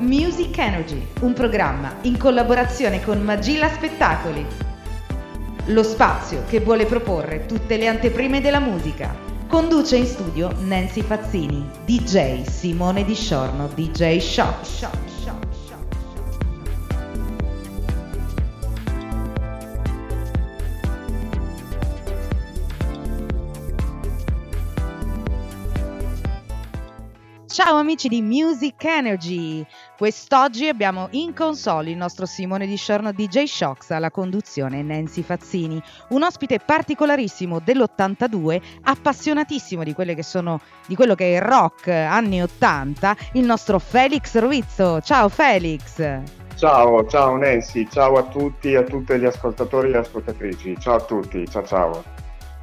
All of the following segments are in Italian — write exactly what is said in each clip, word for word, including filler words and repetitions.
Music Energy, un programma in collaborazione con Magilla Spettacoli. Lo spazio che vuole proporre tutte le anteprime della musica. Conduce in studio Nancy Fazzini, D J Simone Di Sciorno, D J Shop. Shop, shop. Ciao amici di Music Energy! Quest'oggi abbiamo in console il nostro Simone Di Sciorno D J Shocks, alla conduzione Nancy Fazzini, un ospite particolarissimo dell'ottantadue, appassionatissimo di quelle che sono di quello che è il rock anni ottanta, il nostro Felix Ruizzo. Ciao Felix! Ciao, ciao Nancy, ciao a tutti, a tutti gli ascoltatori e le ascoltatrici, ciao a tutti, ciao ciao!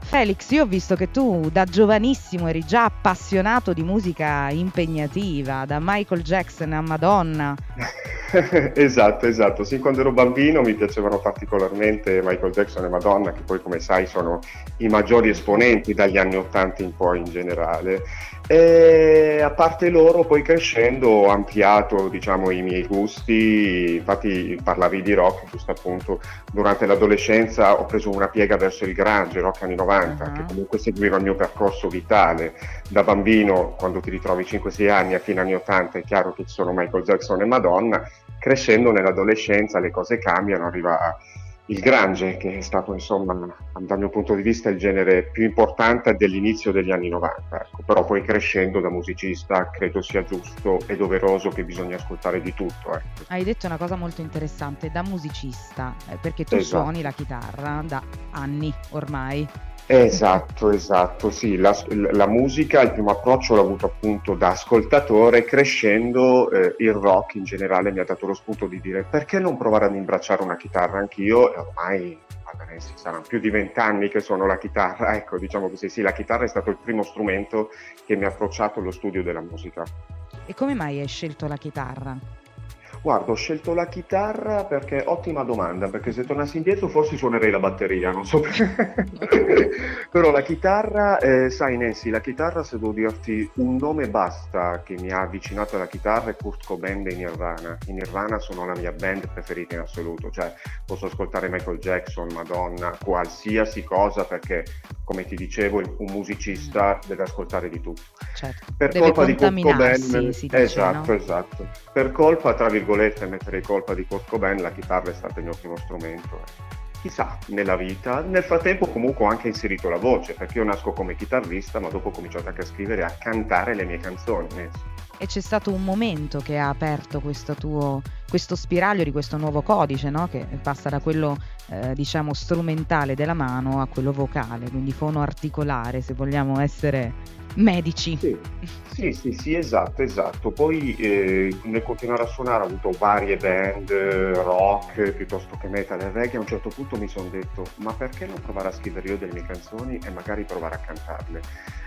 Felix, io ho visto che tu da giovanissimo eri già appassionato di musica impegnativa, da Michael Jackson a Madonna. Esatto, esatto. Sì, quando ero bambino mi piacevano particolarmente Michael Jackson e Madonna, che poi, come sai, sono i maggiori esponenti dagli anni Ottanta in poi in generale. E a parte loro, poi crescendo ho ampliato, diciamo, i miei gusti. Infatti parlavi di rock, giusto appunto. Durante l'adolescenza ho preso una piega verso il grunge, rock anni novanta, uh-huh. che comunque seguiva il mio percorso vitale. Da bambino, quando ti ritrovi cinque sei anni a fine anni Ottanta, è chiaro che ci sono Michael Jackson e Madonna. Crescendo nell'adolescenza le cose cambiano, arriva il grunge, che è stato, insomma, dal mio punto di vista il genere più importante dell'inizio degli anni novanta, ecco. Però poi crescendo da musicista credo sia giusto e doveroso che bisogna ascoltare di tutto, ecco. Hai detto una cosa molto interessante, da musicista, perché tu esatto. suoni la chitarra da anni ormai. Esatto, esatto, sì, la, la musica, il primo approccio l'ho avuto appunto da ascoltatore, crescendo eh, il rock in generale mi ha dato lo spunto di dire perché non provare ad imbracciare una chitarra anch'io, e ormai saranno più di vent'anni che suono la chitarra, ecco, diciamo che sì, sì, la chitarra è stato il primo strumento che mi ha approcciato allo studio della musica. E come mai hai scelto la chitarra? Guarda, ho scelto la chitarra perché, ottima domanda, perché se tornassi indietro forse suonerei la batteria, non so perché. Però la chitarra, eh, sai Nancy, la chitarra, se devo dirti un nome basta che mi ha avvicinato alla chitarra, è Kurt Cobain dei Nirvana. I Nirvana sono la mia band preferita in assoluto, cioè posso ascoltare Michael Jackson, Madonna, qualsiasi cosa, perché come ti dicevo un musicista deve ascoltare di tutto. Certo, per deve colpa di Kurt Cobain, si dice, esatto, no? esatto. Per colpa, tra virgolette, e mettere colpa di Kurt Cobain, la chitarra è stato il mio primo strumento. Chissà, nella vita, nel frattempo comunque ho anche inserito la voce, perché io nasco come chitarrista, ma dopo ho cominciato anche a scrivere e a cantare le mie canzoni. E c'è stato un momento che ha aperto questo tuo, questo spiraglio di questo nuovo codice, no? Che passa da quello eh, diciamo strumentale della mano a quello vocale, quindi fonoarticolare, se vogliamo essere medici. Sì, sì, sì, sì, esatto, esatto. Poi eh, nel continuare a suonare ho avuto varie band, rock, piuttosto che metal e reggae. A un certo punto mi sono detto, ma perché non provare a scrivere io delle mie canzoni e magari provare a cantarle?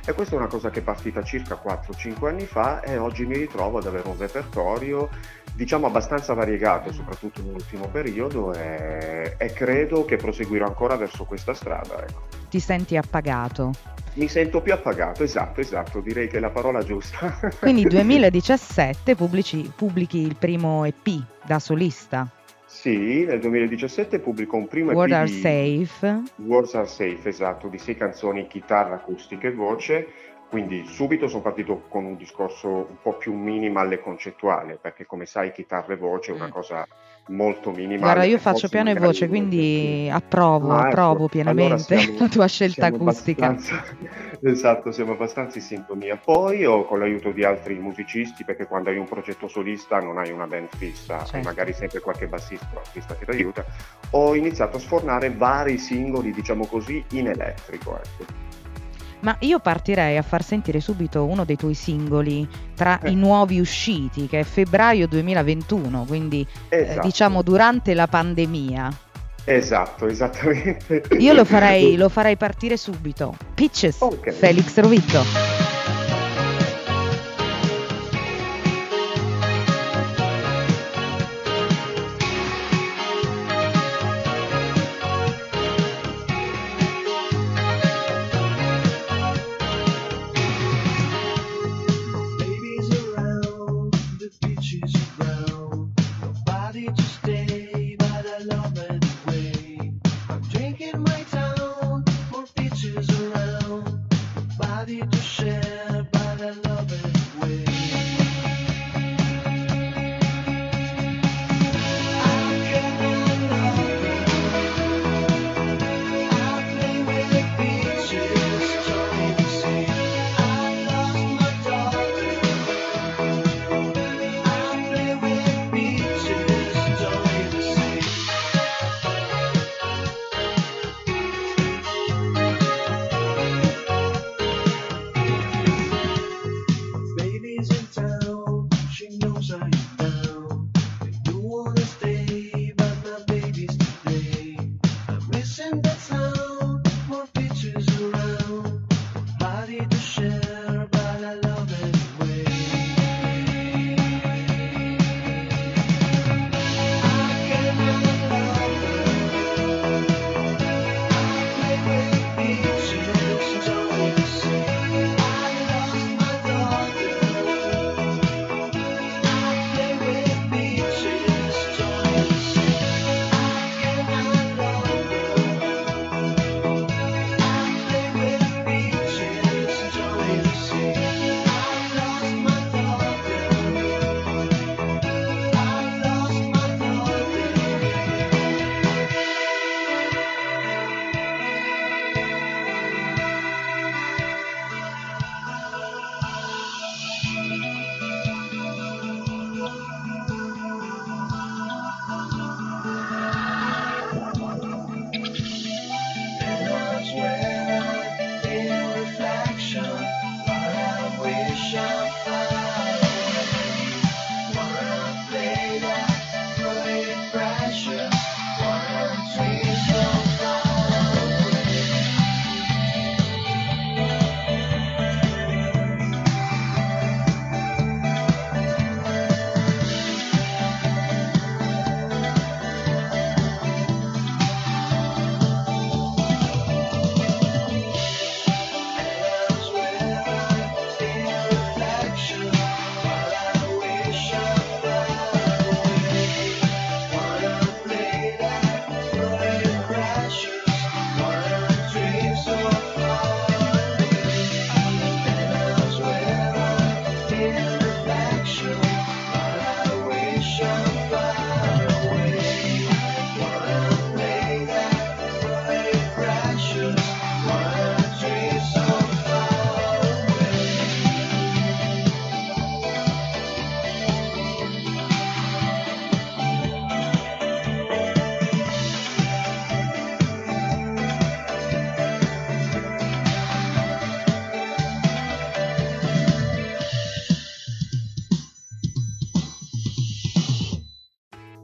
E questa è una cosa che è partita circa quattro cinque anni fa e oggi mi ritrovo ad avere un repertorio, diciamo, abbastanza variegato, soprattutto nell'ultimo periodo, e, e credo che proseguirò ancora verso questa strada, ecco. Ti senti appagato? Mi sento più appagato, esatto, esatto, direi che è la parola giusta. Quindi duemiladiciassette pubblici, pubblichi il primo E P da solista. Sì, nel duemiladiciassette pubblico un primo E P Words are safe. Words are safe, esatto, di sei canzoni, chitarra, acustica e voce. Quindi subito sono partito con un discorso un po' più minimal e concettuale, perché come sai chitarra e voce è una cosa molto minimale. Guarda, io faccio piano e voce, quindi approvo, ah, approvo ecco. pienamente allora siamo, la tua scelta acustica. Esatto, siamo abbastanza in sintonia. Poi ho, con l'aiuto di altri musicisti, perché quando hai un progetto solista non hai una band fissa, certo. magari sempre qualche bassista o artista che ti aiuta, ho iniziato a sfornare vari singoli, diciamo così, in elettrico, ecco. Ma io partirei a far sentire subito uno dei tuoi singoli tra eh. i nuovi usciti, che è febbraio duemilaventuno, quindi esatto. eh, diciamo durante la pandemia. Esatto, esattamente. Io lo farei, lo farei partire subito. Pitches, okay. Felix Ruizzo. She's around. ready to share, but I love it.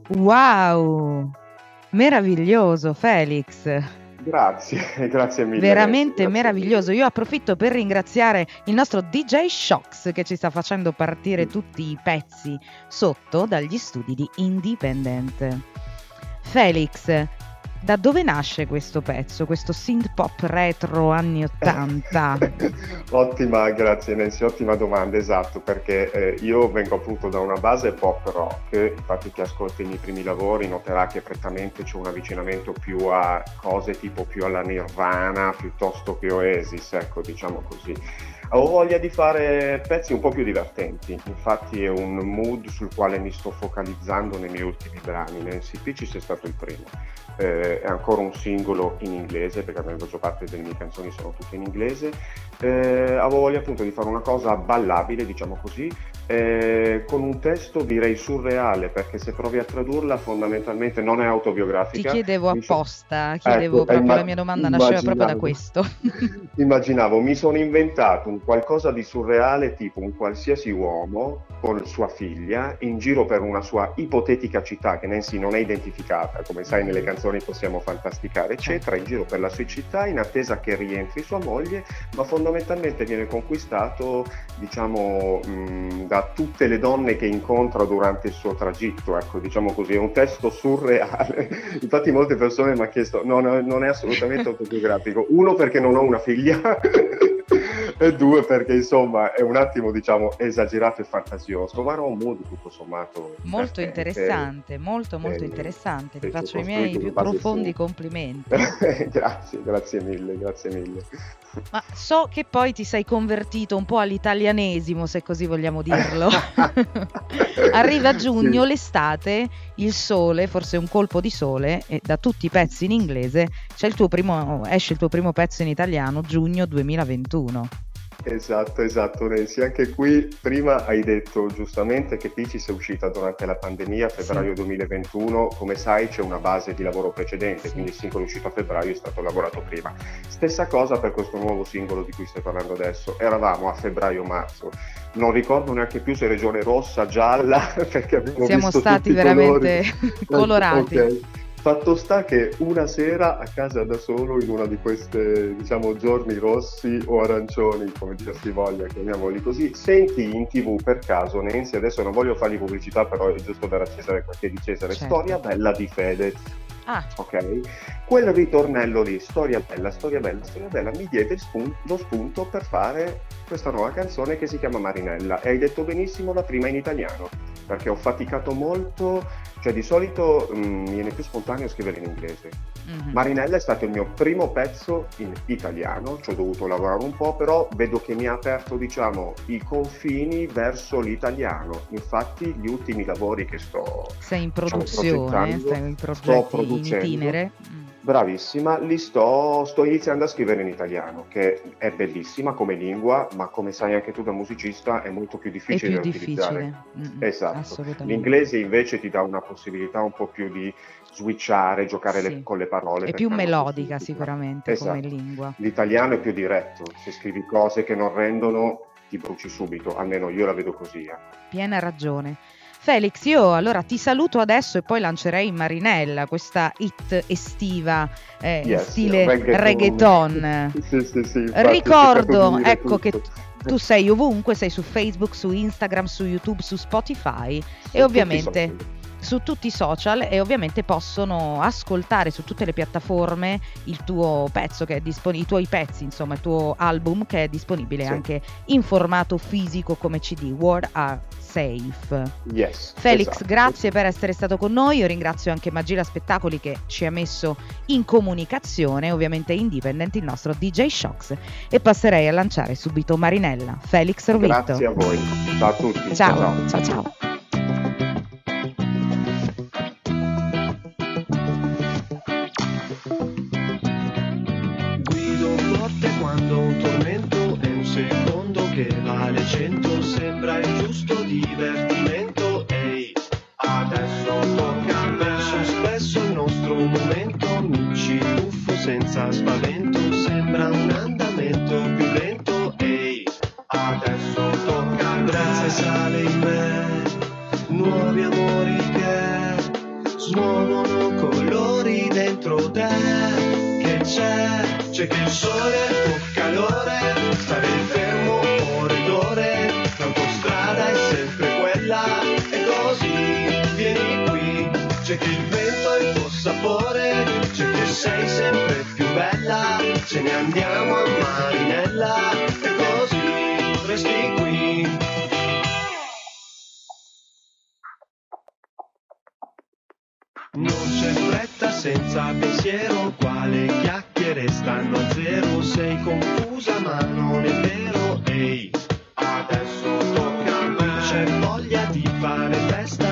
Wow, meraviglioso Felix. Grazie, grazie mille. Veramente grazie meraviglioso. Io approfitto per ringraziare il nostro D J Shop che ci sta facendo partire tutti i pezzi sotto dagli studi di Independent. Felix, da dove nasce questo pezzo, questo synth pop retro anni ottanta? Ottima, grazie Nancy, ottima domanda, esatto, perché eh, io vengo appunto da una base pop rock, infatti chi ascolta i miei primi lavori noterà che prettamente c'è un avvicinamento più a cose tipo più alla Nirvana piuttosto che Oasis, ecco, diciamo così. Ho voglia di fare pezzi un po' più divertenti, infatti è un mood sul quale mi sto focalizzando nei miei ultimi brani. Nancy, Pitches è stato il primo, eh, è ancora un singolo in inglese perché la maggior parte delle mie canzoni sono tutte in inglese. Eh, avevo voglia appunto di fare una cosa ballabile, diciamo così, eh, con un testo direi surreale, perché se provi a tradurla fondamentalmente non è autobiografica. Ti chiedevo apposta, mi... chiedevo ecco, proprio immag- la mia domanda nasceva proprio da questo. Immaginavo, mi sono inventato un qualcosa di surreale, tipo un qualsiasi uomo con sua figlia in giro per una sua ipotetica città che Nancy non è identificata, come sai nelle canzoni possiamo fantasticare eccetera, in giro per la sua città in attesa che rientri sua moglie, ma fondamentalmente viene conquistato diciamo mh, da tutte le donne che incontra durante il suo tragitto, ecco, diciamo così, è un testo surreale. Infatti molte persone mi hanno chiesto no, no, non è assolutamente autobiografico, uno perché non ho una figlia e due perché insomma è un attimo diciamo esagerato e fantasioso, ma era un mondo tutto sommato molto interessante, molto molto eh, interessante. Ti faccio i miei più profondi complimenti. Grazie, grazie mille, grazie mille. Ma so che poi ti sei convertito un po' all'italianesimo, se così vogliamo dirlo. Arriva giugno, sì, l'estate, il sole, forse un colpo di sole, e da tutti i pezzi in inglese c'è il tuo primo, esce il tuo primo pezzo in italiano, giugno duemilaventuno. Esatto, esatto Nancy, anche qui prima hai detto giustamente che Pitches è uscita durante la pandemia a febbraio, sì, duemilaventuno, come sai c'è una base di lavoro precedente, sì, quindi il singolo uscito a febbraio è stato lavorato prima. Stessa cosa per questo nuovo singolo di cui stai parlando adesso, eravamo a febbraio-marzo, non ricordo neanche più se regione rossa, gialla, perché abbiamo siamo visto stati veramente colorati. Okay. Fatto sta che una sera a casa da solo, in uno di questi diciamo giorni rossi o arancioni, come dir si voglia, chiamiamoli così, senti in TV per caso, Nancy, adesso non voglio fargli pubblicità però è giusto dare a Cesare quel che è di Cesare, certo, Storia bella di Fedez. Ah. Ok, quel ritornello lì, storia bella, storia bella, storia bella, mi diede spunto, lo spunto per fare questa nuova canzone che si chiama Marinella, e hai detto benissimo, la prima in italiano, perché ho faticato molto, cioè di solito mh, mi viene più spontaneo scrivere in inglese. Mm-hmm. Marinella è stato il mio primo pezzo in italiano, ci ho dovuto lavorare un po', però vedo che mi ha aperto diciamo i confini verso l'italiano, infatti gli ultimi lavori che sto sei in produzione, diciamo, stai in progetti in itinere. Bravissima, li sto, sto iniziando a scrivere in italiano, che è bellissima come lingua, ma come sai anche tu da musicista è molto più difficile più da difficile. utilizzare. Esatto. L'inglese invece ti dà una possibilità un po' più di switchare, giocare sì. le, con le parole. È più melodica sicuramente, esatto, come lingua. L'italiano è più diretto, se scrivi cose che non rendono ti bruci subito, almeno io la vedo così. Eh. Piena ragione. Felix, io allora ti saluto adesso e poi lancerei Marinella, questa hit estiva eh, yes, in stile reggaeton. reggaeton. Sì, sì, sì, infatti, ricordo, ecco, tutto. Che t- tu sei ovunque, sei su Facebook, su Instagram, su YouTube, su Spotify su e ovviamente su tutti i social, e ovviamente possono ascoltare su tutte le piattaforme il tuo pezzo che è disponibile, i tuoi pezzi, insomma, il tuo album che è disponibile sì. anche in formato fisico come C D, Words are safe. Yes, Felix, esatto. grazie per essere stato con noi. Io ringrazio anche Magilla Spettacoli che ci ha messo in comunicazione, ovviamente Independent, il nostro D J Shocks, e passerei a lanciare subito Marinella. Felix Ruizzo. Grazie a voi. Ciao a tutti. Ciao, ciao, ciao. ciao. Cento sembra il giusto divertimento. Ehi, adesso tocca a me. Sospeso il nostro momento, mi ci tuffo senza spavento. Sembra un andamento più lento. Ehi, adesso tocca a me. Danza e sale in me, nuovi amori che smuovono colori dentro te. Che c'è? C'è che il sole, il calore, stare fermo. C'è che il vento ha il tuo sapore, c'è che sei sempre più bella, ce ne andiamo a Marinella, e così resti qui. Non c'è fretta senza pensiero, quale chiacchiere stanno a zero, sei confusa ma non è vero, ehi, adesso tocca a me, c'è voglia di fare festa,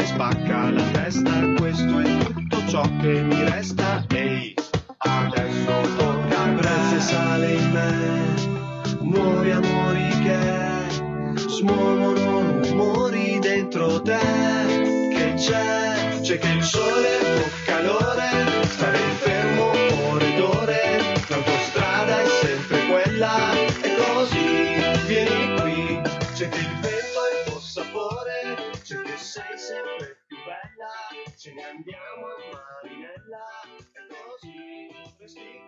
spacca la testa, questo è tutto ciò che mi resta. Ehi, adesso tocca a me. Grazie sale in me, nuovi amori che smuovono rumori dentro te. Che c'è? C'è che il sole, il tuo calore, stare fermo ore ed ore. L'autostrada è sempre quella, e così vieni qui. C'è che il vento è il tuo sapore, c'è che sei sempre più bella, ce ne andiamo a Marinella, e così resti.